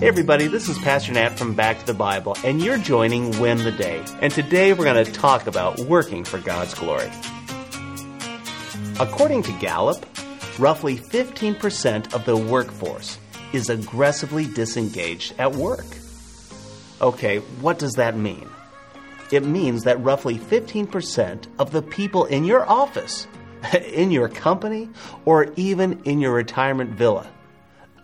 Hey everybody, this is Pastor Nat from Back to the Bible, and you're joining Win the Day. And today we're going to talk about working for God's glory. According to Gallup, roughly 15% of the workforce is aggressively disengaged at work. Okay, what does that mean? It means that roughly 15% of the people in your office, in your company, or even in your retirement villa,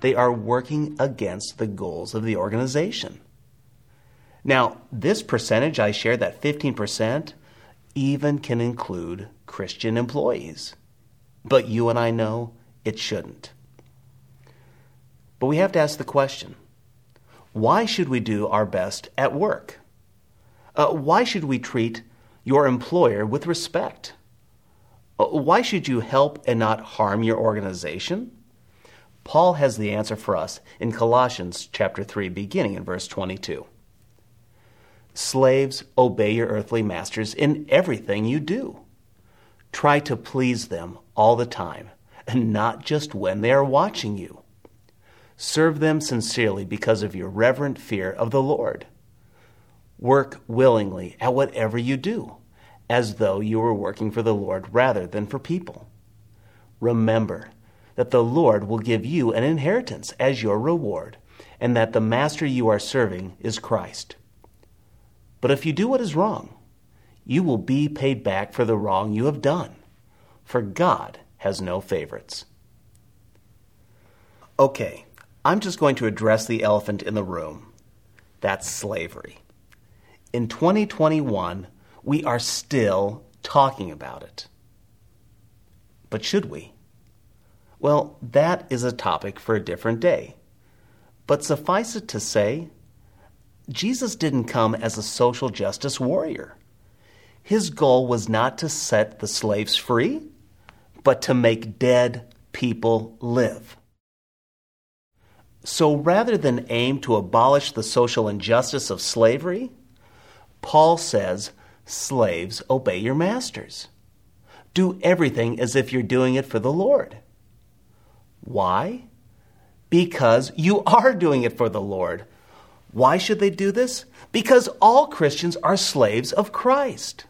they are working against the goals of the organization. Now, this percentage I shared, that 15%, even can include Christian employees. But you and I know it shouldn't. But we have to ask the question, why should we do our best at work? Why should we treat your employer with respect? Why should you help and not harm your organization? Paul has the answer for us in Colossians chapter 3, beginning in verse 22. Slaves, obey your earthly masters in everything you do. Try to please them all the time, and not just when they are watching you. Serve them sincerely because of your reverent fear of the Lord. Work willingly at whatever you do, as though you were working for the Lord rather than for people. Remember that the Lord will give you an inheritance as your reward, and that the master you are serving is Christ. But if you do what is wrong, you will be paid back for the wrong you have done, for God has no favorites. Okay, I'm just going to address the elephant in the room. That's slavery. In 2021, we are still talking about it. But should we? Well, that is a topic for a different day. But suffice it to say, Jesus didn't come as a social justice warrior. His goal was not to set the slaves free, but to make dead people live. So rather than aim to abolish the social injustice of slavery, Paul says, slaves, obey your masters. Do everything as if you're doing it for the Lord. Why? Because you are doing it for the Lord. Why should they do this? Because all Christians are slaves of Christ.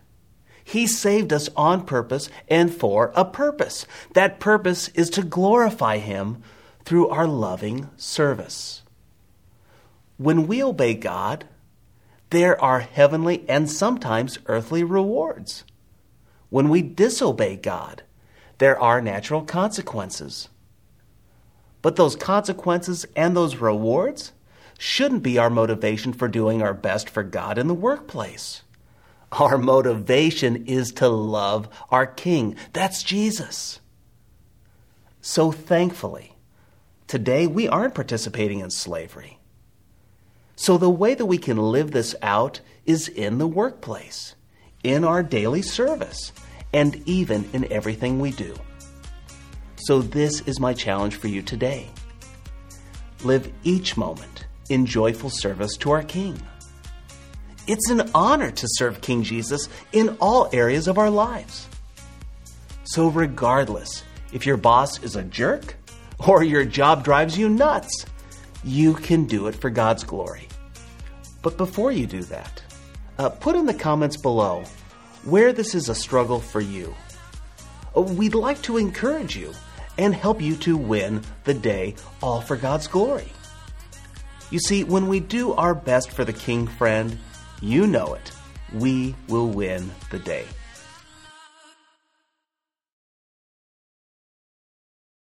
He saved us on purpose and for a purpose. That purpose is to glorify Him through our loving service. When we obey God, there are heavenly and sometimes earthly rewards. When we disobey God, there are natural consequences. But those consequences and those rewards shouldn't be our motivation for doing our best for God in the workplace. Our motivation is to love our King. That's Jesus. So thankfully, today we aren't participating in slavery. So the way that we can live this out is in the workplace, in our daily service, and even in everything we do. So this is my challenge for you today. Live each moment in joyful service to our King. It's an honor to serve King Jesus in all areas of our lives. So regardless if your boss is a jerk or your job drives you nuts, you can do it for God's glory. But before you do that, put in the comments below where this is a struggle for you. We'd like to encourage you and help you to win the day, all for God's glory. You see, when we do our best for the King, friend, you know it, we will win the day.